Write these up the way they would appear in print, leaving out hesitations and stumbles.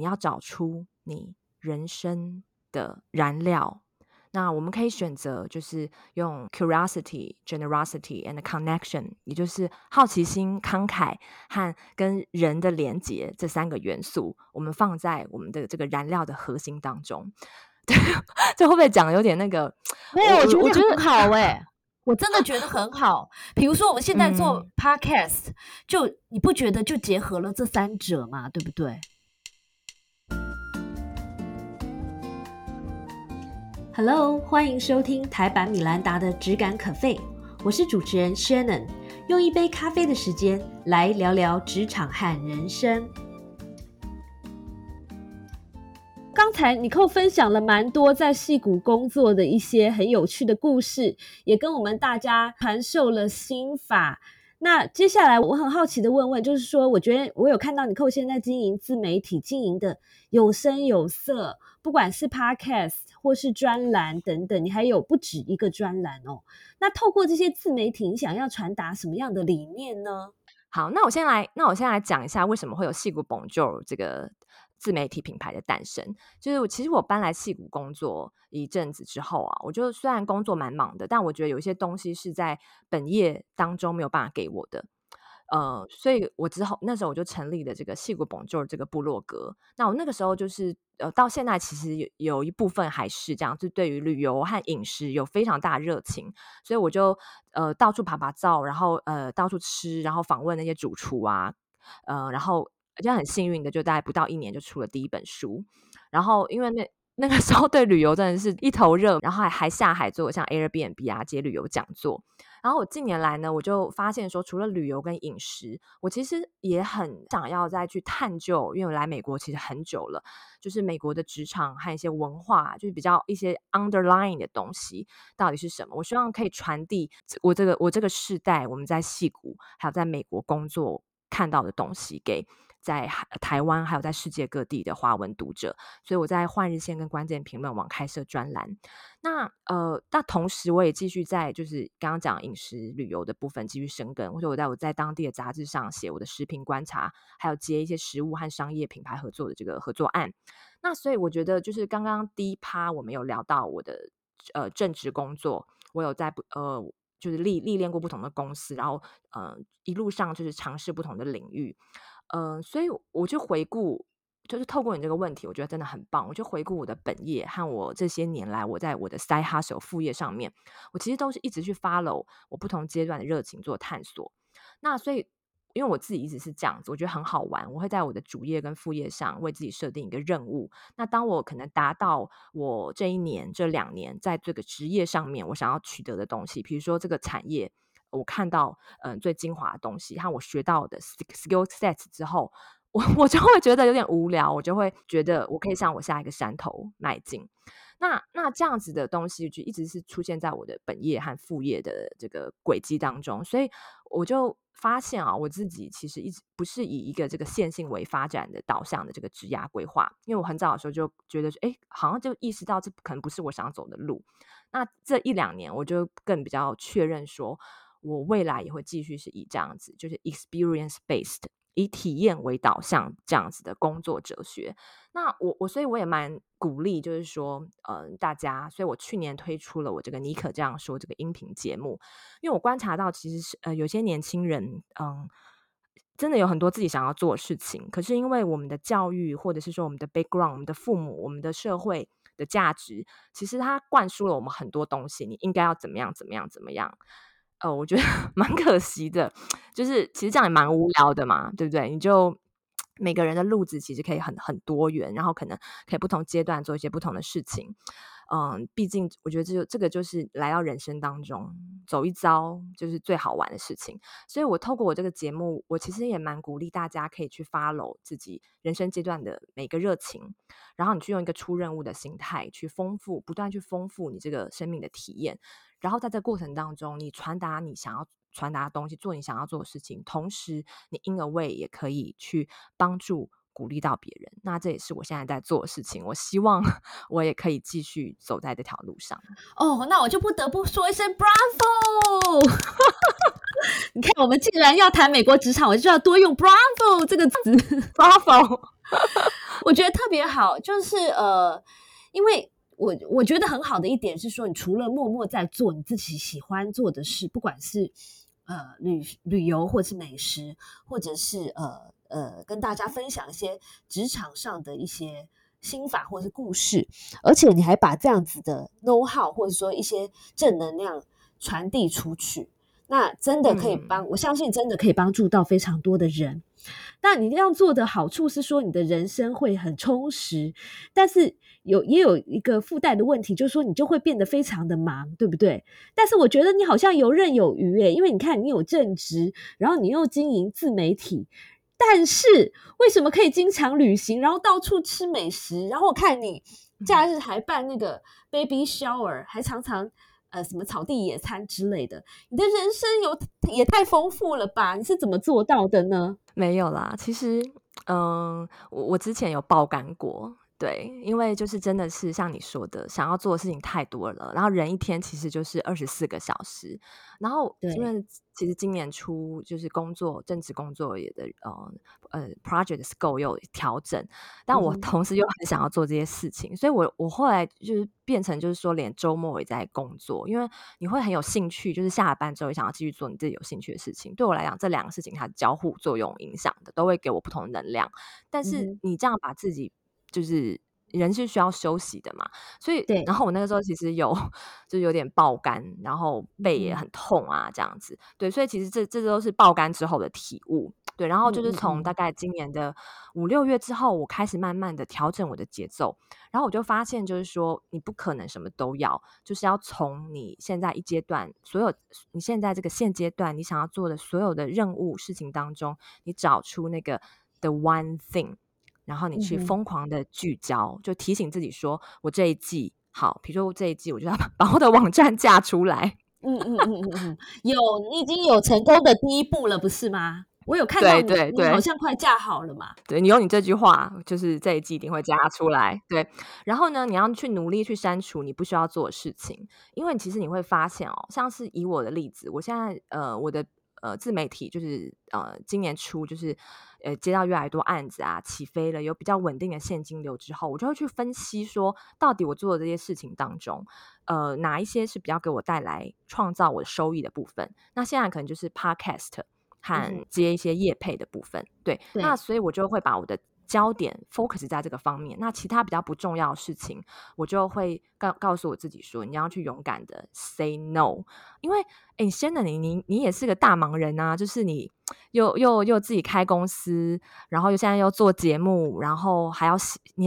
你要找出你人生的燃料。那我们可以选择就是用 curiosity, generosity and connection， 也就是好奇心、慷慨和跟人的连结这三个元素，我们放在我们的这个燃料的核心当中。对，这会不会讲有点那个？没有，我觉得很好欸，我真的觉得很好。比如说我们现在做 podcast，就你不觉得就结合了这三者嘛，对不对？Hello， 欢迎收听台版米兰达的质感可废，我是主持人 Shannon， 用一杯咖啡的时间来聊聊职场和人生。刚才Nicole分享了蛮多在矽谷工作的一些很有趣的故事，也跟我们大家传授了心法。那接下来我很好奇的问问，就是说我觉得我有看到Nicole现在经营自媒体经营的有声有色，不管是 podcast 或是专栏等等，你还有不止一个专栏哦。那透过这些自媒体，你想要传达什么样的理念呢？好，那我先来讲一下为什么会有矽谷本就这个自媒体品牌的诞生。就是其实我搬来矽谷工作一阵子之后啊，我就虽然工作蛮忙的，但我觉得有一些东西是在本业当中没有办法给我的。所以我之后那时候我就成立了这个矽谷本就这个部落格。那我那个时候就是到现在其实 有一部分还是这样，就对于旅游和饮食有非常大热情，所以我就到处爬爬照，然后到处吃，然后访问那些主厨啊，然后就很幸运的就大概不到一年就出了第一本书。然后因为那个时候对旅游真的是一头热，然后还下海做像 Airbnb 啊接旅游讲座。然后我近年来呢，我就发现说除了旅游跟饮食，我其实也很想要再去探究，因为我来美国其实很久了，就是美国的职场和一些文化，就是比较一些 underlying 的东西到底是什么。我希望可以传递我这个世代我们在矽谷还有在美国工作看到的东西给在台湾还有在世界各地的华文读者。所以我在换日线跟关键评论网开设专栏。那同时我也继续在就是刚刚讲饮食旅游的部分继续深耕，或者我在当地的杂志上写我的食品观察，还有接一些食物和商业品牌合作的这个合作案。那所以我觉得就是刚刚第一趴我们有聊到我的正职工作，我有在就是历练过不同的公司，然后一路上就是尝试不同的领域。所以我就回顾，就是透过你这个问题，我觉得真的很棒。我就回顾我的本业和我这些年来我在我的side hustle副业上面，我其实都是一直去 follow 我不同阶段的热情做探索。那所以因为我自己一直是这样子，我觉得很好玩，我会在我的主业跟副业上为自己设定一个任务。那当我可能达到我这一年这两年在这个职业上面我想要取得的东西，比如说这个产业我看到最精华的东西和我学到的 skill sets 之后， 我就会觉得有点无聊，我就会觉得我可以向我下一个山头迈进。那这样子的东西就一直是出现在我的本业和副业的这个轨迹当中。所以我就发现啊，我自己其实一直不是以一个这个线性为发展的导向的这个职涯规划，因为我很早的时候就觉得好像就意识到这可能不是我想走的路。那这一两年我就更比较确认说我未来也会继续是以这样子就是 experience based 以体验为导向这样子的工作哲学。那所以我也蛮鼓励就是说大家，所以我去年推出了我这个妮可这样说这个音频节目，因为我观察到其实是有些年轻人真的有很多自己想要做的事情，可是因为我们的教育或者是说我们的 background 我们的父母我们的社会的价值，其实它灌输了我们很多东西，你应该要怎么样怎么样怎么样。我觉得蛮可惜的，就是其实这样也蛮无聊的嘛，对不对？你就每个人的路子其实可以很多元，然后可能可以不同阶段做一些不同的事情。毕竟我觉得这个就是来到人生当中走一遭就是最好玩的事情。所以我透过我这个节目，我其实也蛮鼓励大家可以去 follow 自己人生阶段的每个热情，然后你去用一个出任务的心态去不断去丰富你这个生命的体验。然后在这过程当中你传达你想要传达的东西，做你想要做的事情，同时你in a way也可以去帮助鼓励到别人。那这也是我现在在做的事情，我希望我也可以继续走在这条路上。那我就不得不说一声 Bravo 你看我们既然要谈美国职场，我就要多用 Bravo 这个词Bravo 我觉得特别好，就是因为我觉得很好的一点是说，你除了默默在做你自己喜欢做的事，不管是旅游或是美食，或者是跟大家分享一些职场上的一些心法或是故事，而且你还把这样子的 know how 或者说一些正能量传递出去，那真的可以帮、我相信真的可以帮助到非常多的人。那你这样做的好处是说，你的人生会很充实，但是也有一个附带的问题，就是说你就会变得非常的忙，对不对？但是我觉得你好像游刃有余因为你看你有正职，然后你又经营自媒体，但是为什么可以经常旅行，然后到处吃美食，然后我看你假日还办那个 baby shower， 还常常什么草地野餐之类的，你的人生也太丰富了吧？你是怎么做到的呢？没有啦，其实我之前有爆肝过，对，因为就是真的是像你说的，想要做的事情太多了，然后人一天其实就是24个小时，然后因为其实今年初就是工作正职工作也的project scope 又调整，但我同时又很想要做这些事情，所以我后来就是变成就是说连周末也在工作，因为你会很有兴趣，就是下了班之后也想要继续做你自己有兴趣的事情。对我来讲，这两个事情它交互作用影响的，都会给我不同能量，但是你这样把自己就是人是需要休息的嘛，所以然后我那个时候其实有点爆肝，然后背也很痛啊这样子，对，所以其实这都是爆肝之后的体悟，对，然后就是从大概今年的5、6月之后，我开始慢慢的调整我的节奏，然后我就发现就是说你不可能什么都要，就是要从你现在一阶段所有你现在这个现阶段你想要做的所有的任务事情当中，你找出那个 the one thing，然后你去疯狂的聚焦，就提醒自己说我这一季好，比如说我这一季我就要把我的网站架出来有，你已经有成功的第一步了不是吗？我有看到 你好像快架好了嘛，对，你用你这句话就是这一季一定会架出来，对，然后呢你要去努力去删除你不需要做的事情，因为其实你会发现像是以我的例子，我现在我的自媒体就是今年初就是接到越来越多案子啊，起飞了，有比较稳定的现金流之后，我就会去分析说到底我做的这些事情当中哪一些是比较给我带来创造我收益的部分，那现在可能就是 podcast 和接一些业配的部分，对，那所以我就会把我的焦点 focus 在这个方面，那其他比较不重要的事情我就会告诉我自己说你要去勇敢的 say no， 因为Shannon 你也是个大忙人啊，就是你又自己开公司，然后又现在又做节目，然后还要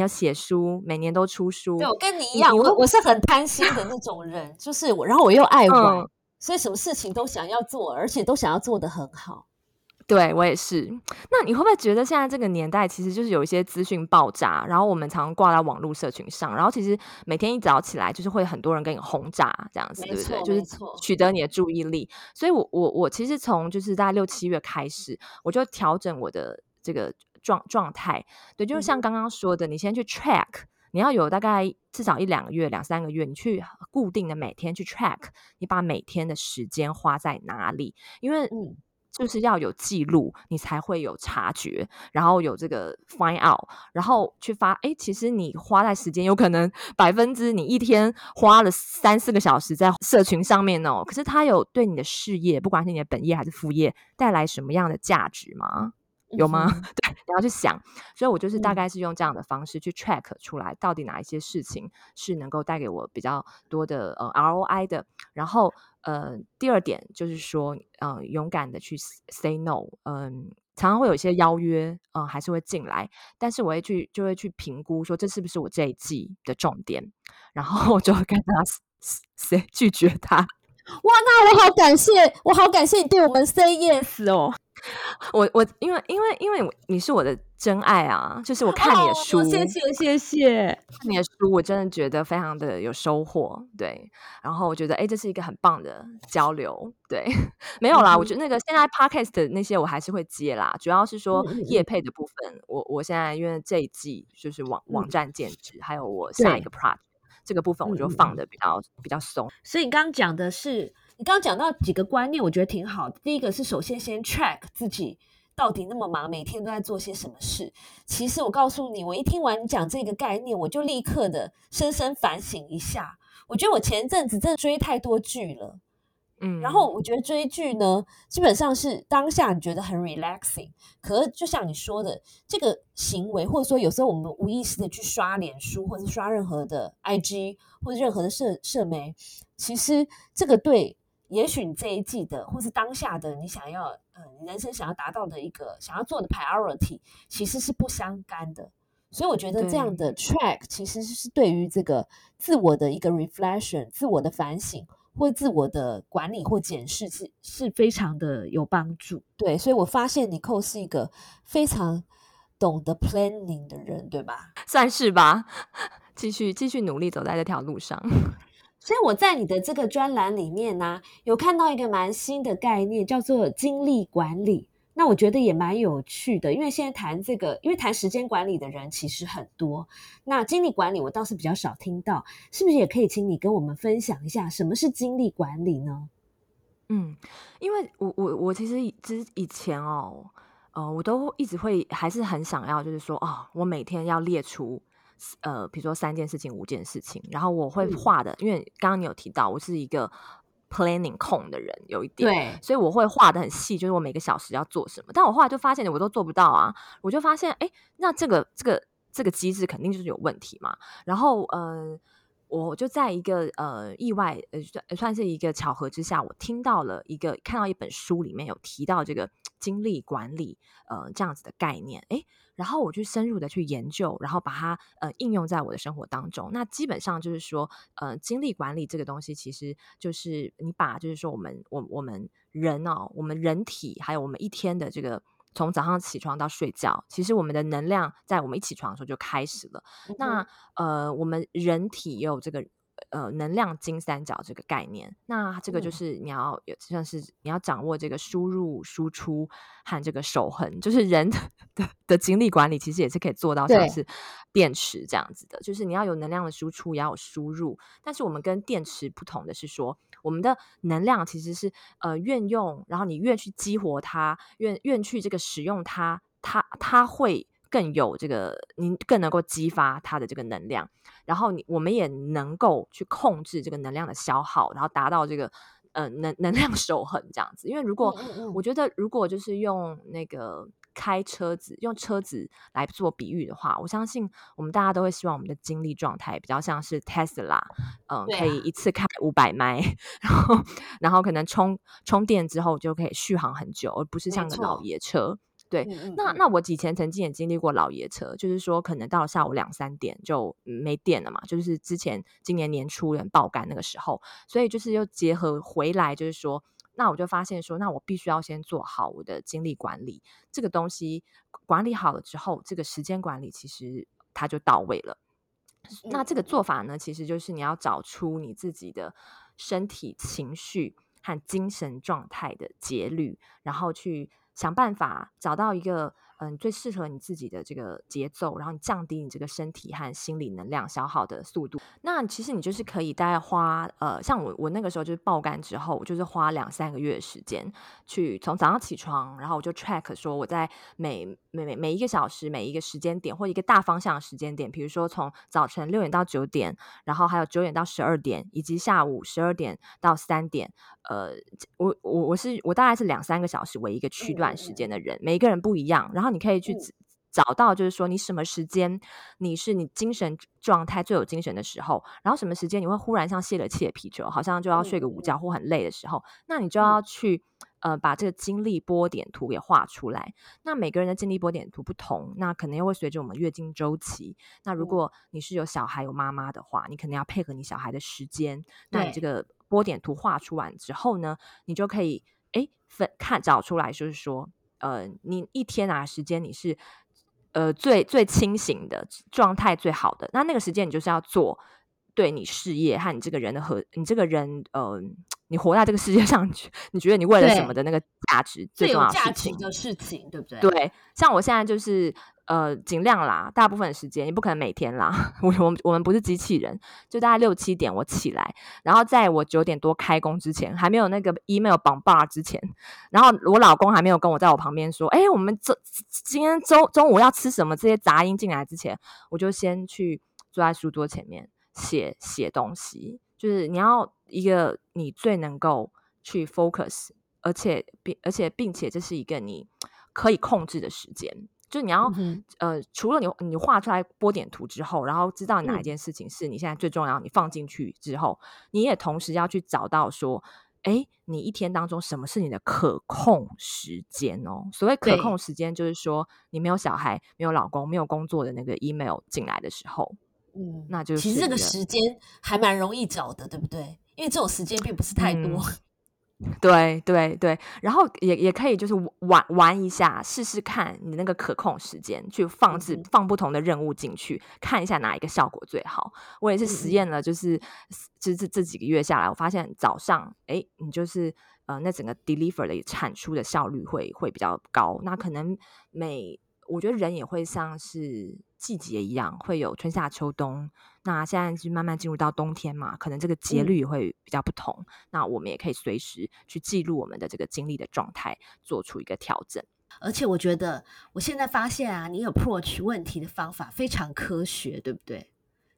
写书，每年都出书，对，我跟你一样，我是很贪心的那种人就是然后我又爱玩所以什么事情都想要做，而且都想要做得很好，对，我也是。那你会不会觉得现在这个年代其实就是有一些资讯爆炸，然后我们常常挂在网络社群上，然后其实每天一早起来就是会很多人跟你轰炸这样子，对不对？就是取得你的注意力。所以我其实从就是大概6、7月开始，我就调整我的这个状态，对，就是像刚刚说的，你先去 track， 你要有大概至少1、2个月、2、3个月，你去固定的每天去 track， 你把每天的时间花在哪里，因为就是要有记录你才会有察觉，然后有这个 find out， 然后去发其实你花在时间有可能你一天花了3、4个小时在社群上面可是它有对你的事业，不管是你的本业还是副业带来什么样的价值吗？有吗？对，你要去想，所以我就是大概是用这样的方式去 track 出来到底哪一些事情是能够带给我比较多的ROI 的，然后第二点就是说勇敢的去 say no， 常常会有一些邀约还是会进来，但是我会就会去评估说这是不是我这一季的重点，然后我就跟他拒绝他。哇，那我好感谢你对我们 say yes 我因为你是我的真爱啊，就是我看你的书，谢谢看你的书，我真的觉得非常的有收获，对，然后我觉得这是一个很棒的交流，对，没有啦，我觉得那个现在 podcast 的那些我还是会接啦，主要是说业配的部分，我现在因为这一季就是网站兼职，还有我下一个 project 这个部分我就放的比较松，所以你刚刚讲的是你刚刚讲到几个观念，我觉得挺好的。第一个是首先 track 自己到底那么忙，每天都在做些什么事。其实我告诉你，我一听完你讲这个概念，我就立刻的深深反省一下。我觉得我前阵子真的追太多剧了，然后我觉得追剧呢，基本上是当下你觉得很 relaxing， 可是就像你说的这个行为，或者说有时候我们无意识的去刷脸书，或者刷任何的 IG 或者任何的社媒，其实这个对也许你这一季的或是当下的你想要你人生想要达到的一个想要做的 priority 其实是不相干的。所以我觉得这样的 track 其实是对于这个自我的一个 reflection， 自我的反省或自我的管理或检视 是非常的有帮助。对，所以我发现 Nicole 是一个非常懂得 planning 的人，对吧？算是吧，继续努力走在这条路上。所以我在你的这个专栏里面呢，有看到一个蛮新的概念，叫做精力管理。那我觉得也蛮有趣的，因为现在谈这个，因为谈时间管理的人其实很多，那精力管理我倒是比较少听到，是不是也可以请你跟我们分享一下什么是精力管理呢？因为我其实以前我都一直会还是很想要，就是说我每天要列出比如说3件事情、5件事情，然后我会画的，因为刚刚你有提到我是一个 planning 控的人有一点，所以我会画的很细，就是我每个小时要做什么。但我后来就发现我都做不到啊，我就发现那这个机制肯定就是有问题嘛。然后我就在一个意外算是一个巧合之下，我看到一本书里面有提到这个精力管理这样子的概念，然后我去深入的去研究，然后把它应用在我的生活当中。那基本上就是说精力管理这个东西其实就是你把就是说我们人我们人体还有我们一天的这个从早上起床到睡觉，其实我们的能量在我们一起床的时候就开始了。那我们人体也有这个能量金三角这个概念，那这个就是你要像是你要掌握这个输入、输出和这个守恒，就是人的精力管理其实也是可以做到像是电池这样子的，就是你要有能量的输出，也要有输入。但是我们跟电池不同的是说，我们的能量其实是越用，然后你越去激活它，越去这个使用它，它会更有这个，你更能够激发它的这个能量，然后我们也能够去控制这个能量的消耗，然后达到这个能量守恒这样子。因为如果我觉得如果就是用那个开车子，用车子来做比喻的话，我相信我们大家都会希望我们的精力状态比较像是 Tesla， 可以一次开500迈，然后可能充电之后就可以续航很久，而不是像个老爷车。对，那我以前曾经也经历过老爷车，就是说可能到了下午2-3点就没电了嘛，就是之前今年年初人爆肝那个时候，所以就是又结合回来，就是说那我就发现说，那我必须要先做好我的精力管理这个东西，管理好了之后，这个时间管理其实它就到位了。那这个做法呢，其实就是你要找出你自己的身体、情绪和精神状态的节律，然后去想办法找到一个最适合你自己的这个节奏，然后你降低你这个身体和心理能量消耗的速度。那其实你就是可以大概花像我那个时候就是爆肝之后，我就是花2-3个月的时间去从早上起床，然后我就 track 说我在每一个小时、每一个时间点或一个大方向的时间点，比如说从早晨6点到9点，然后还有9点到12点，以及下午12点到3点。我大概是2-3个小时为一个区段时间的人，每一个人不一样，然后你可以去找到就是说你什么时间你是你精神状态最有精神的时候，然后什么时间你会忽然像泄了气的皮球，好像就要睡个午觉或很累的时候，那你就要去把这个精力波点图给画出来。那每个人的精力波点图不同，那可能又会随着我们月经周期，那如果你是有小孩有妈妈的话，你可能要配合你小孩的时间，那你这个波点图画出完之后呢，你就可以找出来，就是说你一天时间你是最清醒的状态最好的，那个时间你就是要做对你事业和你这个人的你这个人你活在这个世界上，你觉得你为了什么的那个价值最重要的事情，最有价值的事情，对不对？对，像我现在就是尽量啦，大部分时间你不可能每天啦，我们不是机器人，就大概6-7点我起来，然后在我9点多开工之前，还没有那个 email 绑 bar 之前，然后我老公还没有跟我在我旁边说，我们今天中午要吃什么这些杂音进来之前，我就先去坐在书桌前面写东西。就是你要一个你最能够去 focus， 而且并且这是一个你可以控制的时间，就是你要除了你画出来波点图之后，然后知道哪一件事情是你现在最重要，你放进去之后，你也同时要去找到说你一天当中什么是你的可控时间哦。所谓可控时间就是说你没有小孩，没有老公，没有工作的那个 email 进来的时候，那就是其实这个时间还蛮容易找的，对不对？因为这种时间并不是太多。对对对，然后也可以就是玩一下，试试看你那个可控时间去放不同的任务进去，看一下哪一个效果最好。我也是实验了，就是这几个月下来，我发现早上你就是那整个 deliver 的产出的效率会比较高。那可能我觉得人也会像是季节一样，会有春夏秋冬，那现在就慢慢进入到冬天嘛，可能这个节律会比较不同，那我们也可以随时去记录我们的这个精力的状态，做出一个调整。而且我觉得我现在发现啊，你 approach 问题的方法非常科学，对不对？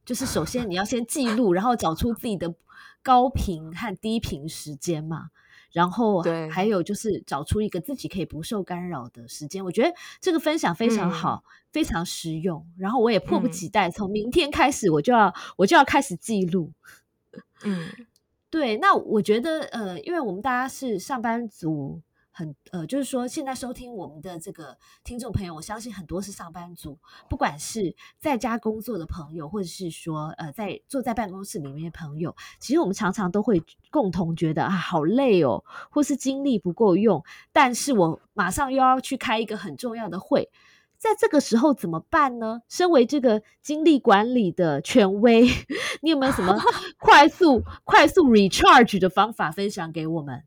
就是首先你要先记录然后找出自己的高频和低频时间嘛，然后还有就是找出一个自己可以不受干扰的时间。我觉得这个分享非常好，非常实用，然后我也迫不及待从明天开始我就要开始记录。对，那我觉得因为我们大家是上班族，就是说现在收听我们的这个听众朋友，我相信很多是上班族，不管是在家工作的朋友，或者是说坐在办公室里面的朋友，其实我们常常都会共同觉得好累哦，或是精力不够用，但是我马上又要去开一个很重要的会，在这个时候怎么办呢？身为这个精力管理的权威，你有没有什么快速 recharge 的方法分享给我们？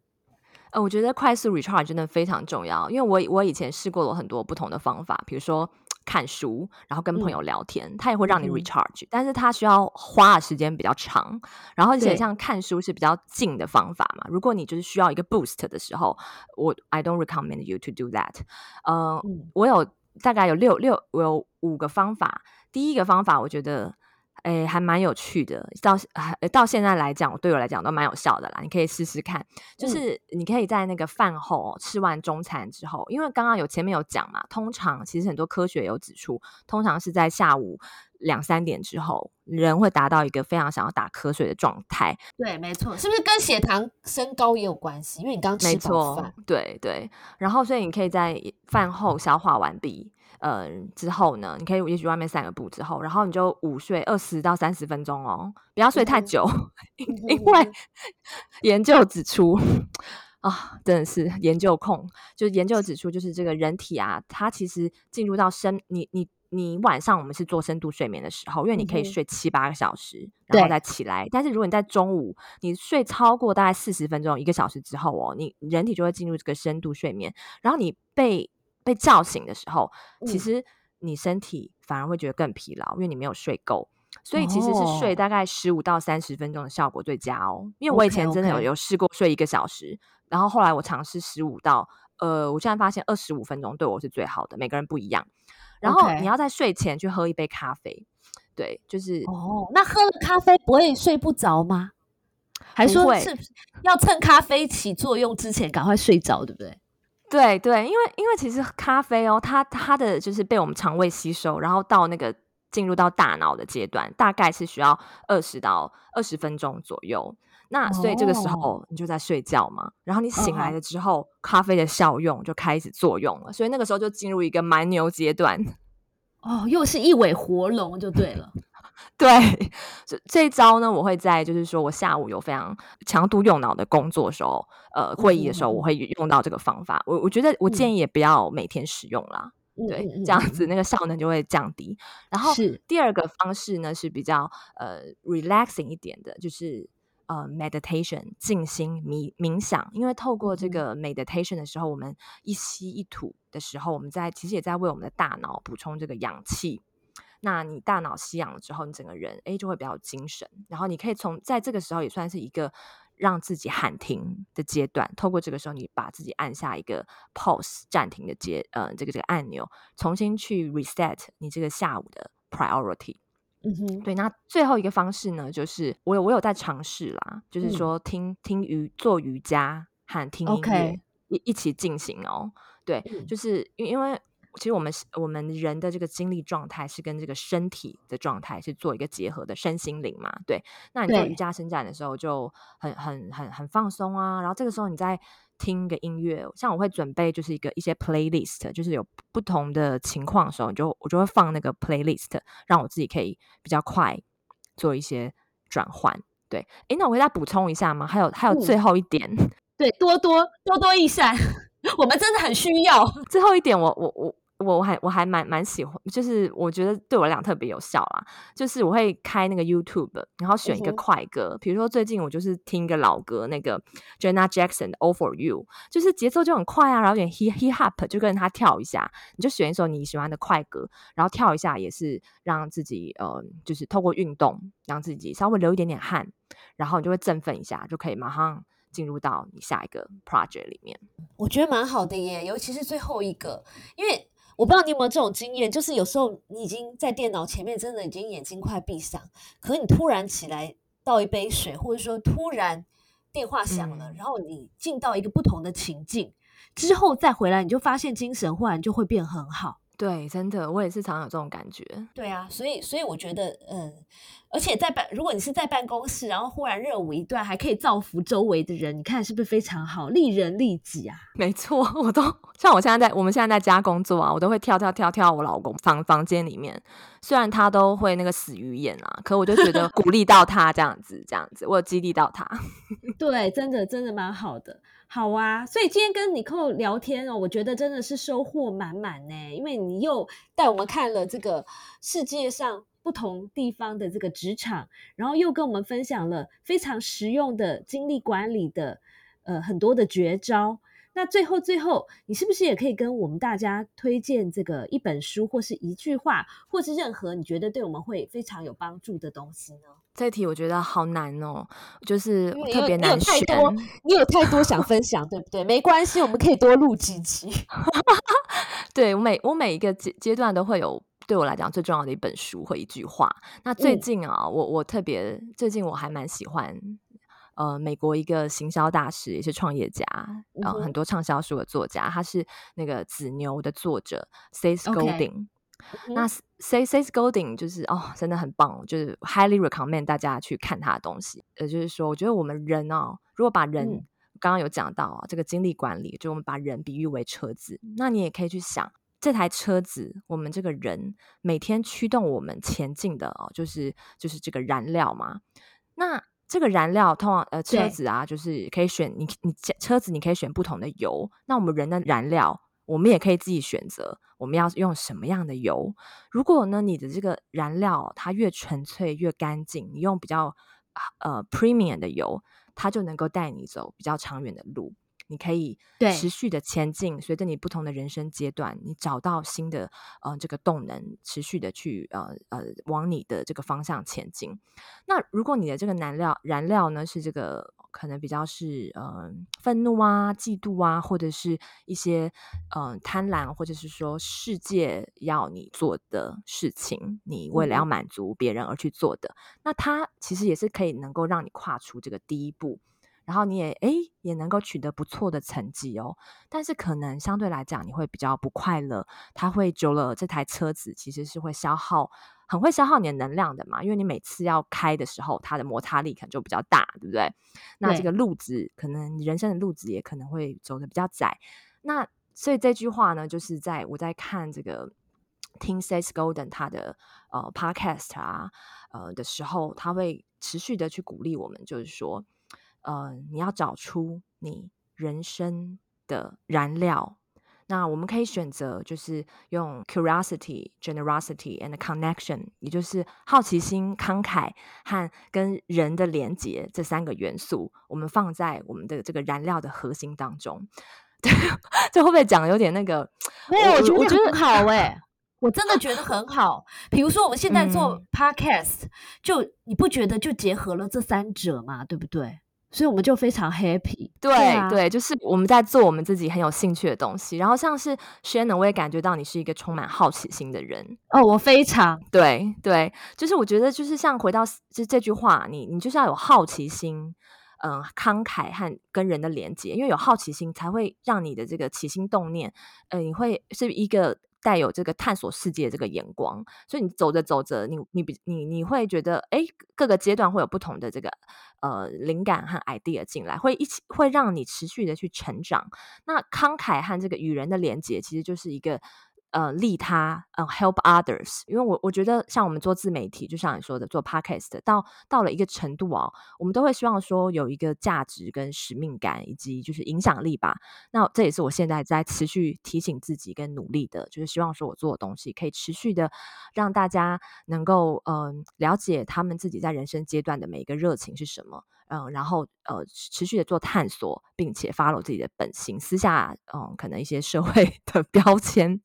我觉得快速 recharge 真的非常重要，因为我以前试过了很多不同的方法，比如说看书，然后跟朋友聊天，它也会让你 recharge，但是它需要花的时间比较长，然后而且像看书是比较近的方法嘛，如果你就是需要一个 boost 的时候，I don't recommend you to do that。 我有大概有我有5个方法。第一个方法我觉得还蛮有趣的，到现在来讲，对我来讲都蛮有效的啦，你可以试试看。就是你可以在那个饭后吃完中餐之后，因为刚刚前面有讲嘛，通常其实很多科学有指出，通常是在下午2-3点之后，人会达到一个非常想要打瞌睡的状态。对，没错，是不是跟血糖升高也有关系？因为你刚吃饱饭。对对，然后所以你可以在饭后消化完毕，之后呢，你可以也许外面散个步之后，然后你就午睡20-30分钟哦，不要睡太久，因为研究指出真的是研究控，就研究指出，就是这个人体啊，它其实进入到你晚上我们是做深度睡眠的时候，因为你可以睡7-8个小时然后再起来，但是如果你在中午你睡超过大概40分钟1个小时之后哦，你人体就会进入这个深度睡眠，然后你被叫醒的时候，其实你身体反而会觉得更疲劳，因为你没有睡够，所以其实是睡大概15-30分钟的效果最佳哦。因为我以前真的有试过睡1个小时，然后后来我尝试我现在发现25分钟对我是最好的，每个人不一样。然后你要在睡前去喝一杯咖啡，对，就是那喝了咖啡不会睡不着吗？还说是要趁咖啡起作用之前赶快睡着，对不对？对对，因为其实咖啡哦，它的就是被我们肠胃吸收，然后到那个进入到大脑的阶段，大概是需要20-20分钟左右。那所以这个时候你就在睡觉嘛，然后你醒来了之后，咖啡的效用就开始作用了，所以那个时候就进入一个蛮牛阶段。又是一尾活龙就对了。对，这一招呢，我会在就是说我下午有非常强度用脑的工作的时候，会议的时候，我会用到这个方法。我觉得我建议也不要每天使用啦，对，这样子那个效能就会降低。然后第二个方式呢是比较relaxing 一点的，就是meditation 静心冥想。因为透过这个 meditation 的时候，我们一吸一吐的时候，我们在其实也在为我们的大脑补充这个氧气。那你大脑吸氧了之后，你整个人就会比较精神，然后你可以从在这个时候也算是一个让自己喊停的阶段，透过这个时候你把自己按下一个 pause 暂停的这个按钮，重新去 reset 你这个下午的 priority。 对，那最后一个方式呢，就是我有在尝试啦，就是说做瑜伽和听音乐、okay. 一起进行哦。对，就是因为其实我们人的这个精力状态是跟这个身体的状态是做一个结合的，身心灵嘛。对，那你做瑜伽伸展的时候就很放松啊，然后这个时候你在听个音乐，像我会准备就是一些 playlist， 就是有不同的情况的时候我就会放那个 playlist， 让我自己可以比较快做一些转换。对，那我可以再补充一下吗？还有最后一点，对，多多益善我们真的很需要。最后一点我还蛮喜欢，就是我觉得对我来讲特别有效啦，就是我会开那个 YouTube， 然后选一个快歌，比如说最近我就是听一个老歌，那个 Janet Jackson 的 All For You， 就是节奏就很快啊，然后有点 hip hop， 就跟着他跳一下。你就选一首你喜欢的快歌，然后跳一下，也是让自己就是透过运动让自己稍微流一点点汗，然后你就会振奋一下，就可以马上进入到你下一个 project 里面。我觉得蛮好的耶，尤其是最后一个。因为我不知道你有没有这种经验，就是有时候你已经在电脑前面真的已经眼睛快闭上，可是你突然起来倒一杯水，或者说突然电话响了，然后你进到一个不同的情境之后再回来，你就发现精神忽然就会变很好。对，真的，我也是常常有这种感觉。对啊，所以我觉得，而且如果你是在办公室，然后忽然热舞一段，还可以造福周围的人，你看是不是非常好，利人利己啊？没错，我都像我们现在在家工作啊，我都会跳我老公房间里面，虽然他都会那个死鱼眼啊，可我就觉得鼓励到他这样子，我有激励到他。对，真的真的蛮好的。好啊，所以今天跟Nicole聊天哦，我觉得真的是收获满满呢，因为你又带我们看了这个世界上不同地方的这个职场，然后又跟我们分享了非常实用的精力管理的很多的绝招。那最后你是不是也可以跟我们大家推荐这个一本书，或是一句话，或是任何你觉得对我们会非常有帮助的东西呢？这题我觉得好难哦，就是特别难选。你有太多想分享对不对？没关系，我们可以多录几集对，我每一个阶段都会有对我来讲最重要的一本书或一句话。那最近啊，最近我还蛮喜欢美国一个行销大师，也是创业家，很多畅销书的作家，他是那个紫牛的作者 Seth Godin。那 Seth Godin 就是真的很棒，就是 highly recommend 大家去看他的东西。就是说我觉得我们人如果把人刚刚有讲到这个精力管理，就我们把人比喻为车子，那你也可以去想这台车子，我们这个人每天驱动我们前进的就是这个燃料嘛。那这个燃料通常车子啊，就是可以选你车子你可以选不同的油，那我们人的燃料我们也可以自己选择我们要用什么样的油。如果呢你的这个燃料它越纯粹越干净，你用比较premium 的油，它就能够带你走比较长远的路，你可以持续的前进，随着你不同的人生阶段，你找到新的这个动能，持续的去往你的这个方向前进。那如果你的这个燃料呢是这个可能比较是愤怒啊、嫉妒啊，或者是一些贪婪，或者是说世界要你做的事情，你为了要满足别人而去做的，那它其实也是可以能够让你跨出这个第一步，然后你也能够取得不错的成绩哦。但是可能相对来讲你会比较不快乐，它会久了这台车子其实是会消耗你的能量的嘛，因为你每次要开的时候它的摩擦力可能就比较大，对不对？那这个路子可能人生的路子也可能会走得比较窄。那所以这句话呢，就是我在看这个Tim Says Go Deep 他的podcast 的时候，他会持续的去鼓励我们，就是说你要找出你人生的燃料，那我们可以选择就是用 curiosity, generosity and connection， 也就是好奇心、慷慨和跟人的连结这三个元素，我们放在我们的这个燃料的核心当中。对，这会不会讲有点那个？没有，我觉得很好欸，我真的觉得很好。比如说我们现在做 podcast，就你不觉得就结合了这三者嘛，对不对？所以我们就非常 happy。 对，对，就是我们在做我们自己很有兴趣的东西。然后像是 Shannon， 我也感觉到你是一个充满好奇心的人。哦，我非常，对对，就是我觉得就是像回到就是这句话，你就是要有好奇心，慷慨和跟人的连结，因为有好奇心才会让你的这个起心动念，你会是一个带有这个探索世界的这个眼光，所以你走着走着，你会觉得，哎，各个阶段会有不同的这个灵感和 idea 进来，会让你持续的去成长。那慷慨和这个与人的连结，其实就是一个利他，help others。 因为我觉得像我们做自媒体，就像你说的做 podcast， 到了一个程度哦，我们都会希望说有一个价值跟使命感以及就是影响力吧。那这也是我现在在持续提醒自己跟努力的，就是希望说我做的东西可以持续的让大家能够了解他们自己在人生阶段的每一个热情是什么，然后持续的做探索，并且 follow 自己的本心，私下可能一些社会的标签，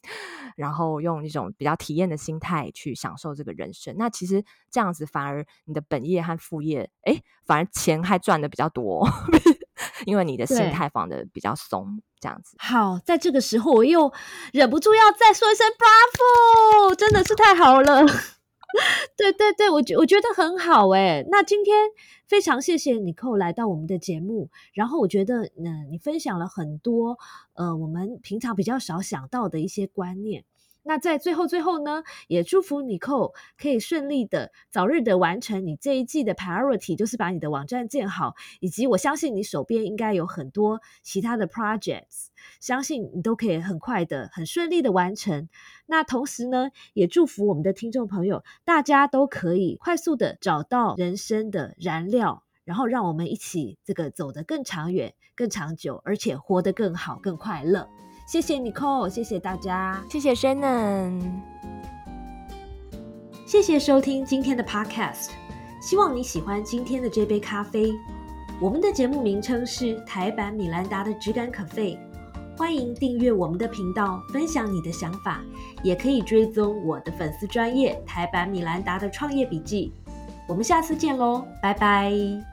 然后用一种比较体验的心态去享受这个人生。那其实这样子反而你的本业和副业，哎，反而钱还赚的比较多，因为你的心态放的比较松，这样子。好，在这个时候我又忍不住要再说一声 Bravo， 真的是太好了。对对对，我觉得很好欸。那今天非常谢谢Nicole来到我们的节目，然后我觉得你分享了很多我们平常比较少想到的一些观念。那在最后呢，也祝福Nicole可以顺利的早日的完成你这一季的 priority， 就是把你的网站建好，以及我相信你手边应该有很多其他的 projects， 相信你都可以很快的很顺利的完成。那同时呢，也祝福我们的听众朋友，大家都可以快速的找到人生的燃料，然后让我们一起这个走得更长远更长久，而且活得更好更快乐。谢谢Nicole，谢谢大家，谢谢 Shannon， 谢谢收听今天的 podcast， 希望你喜欢今天的这杯咖啡。我们的节目名称是台版米兰达的质感咖啡，欢迎订阅我们的频道，分享你的想法，也可以追踪我的粉丝专页台版米兰达的创业笔记。我们下次见咯，拜拜。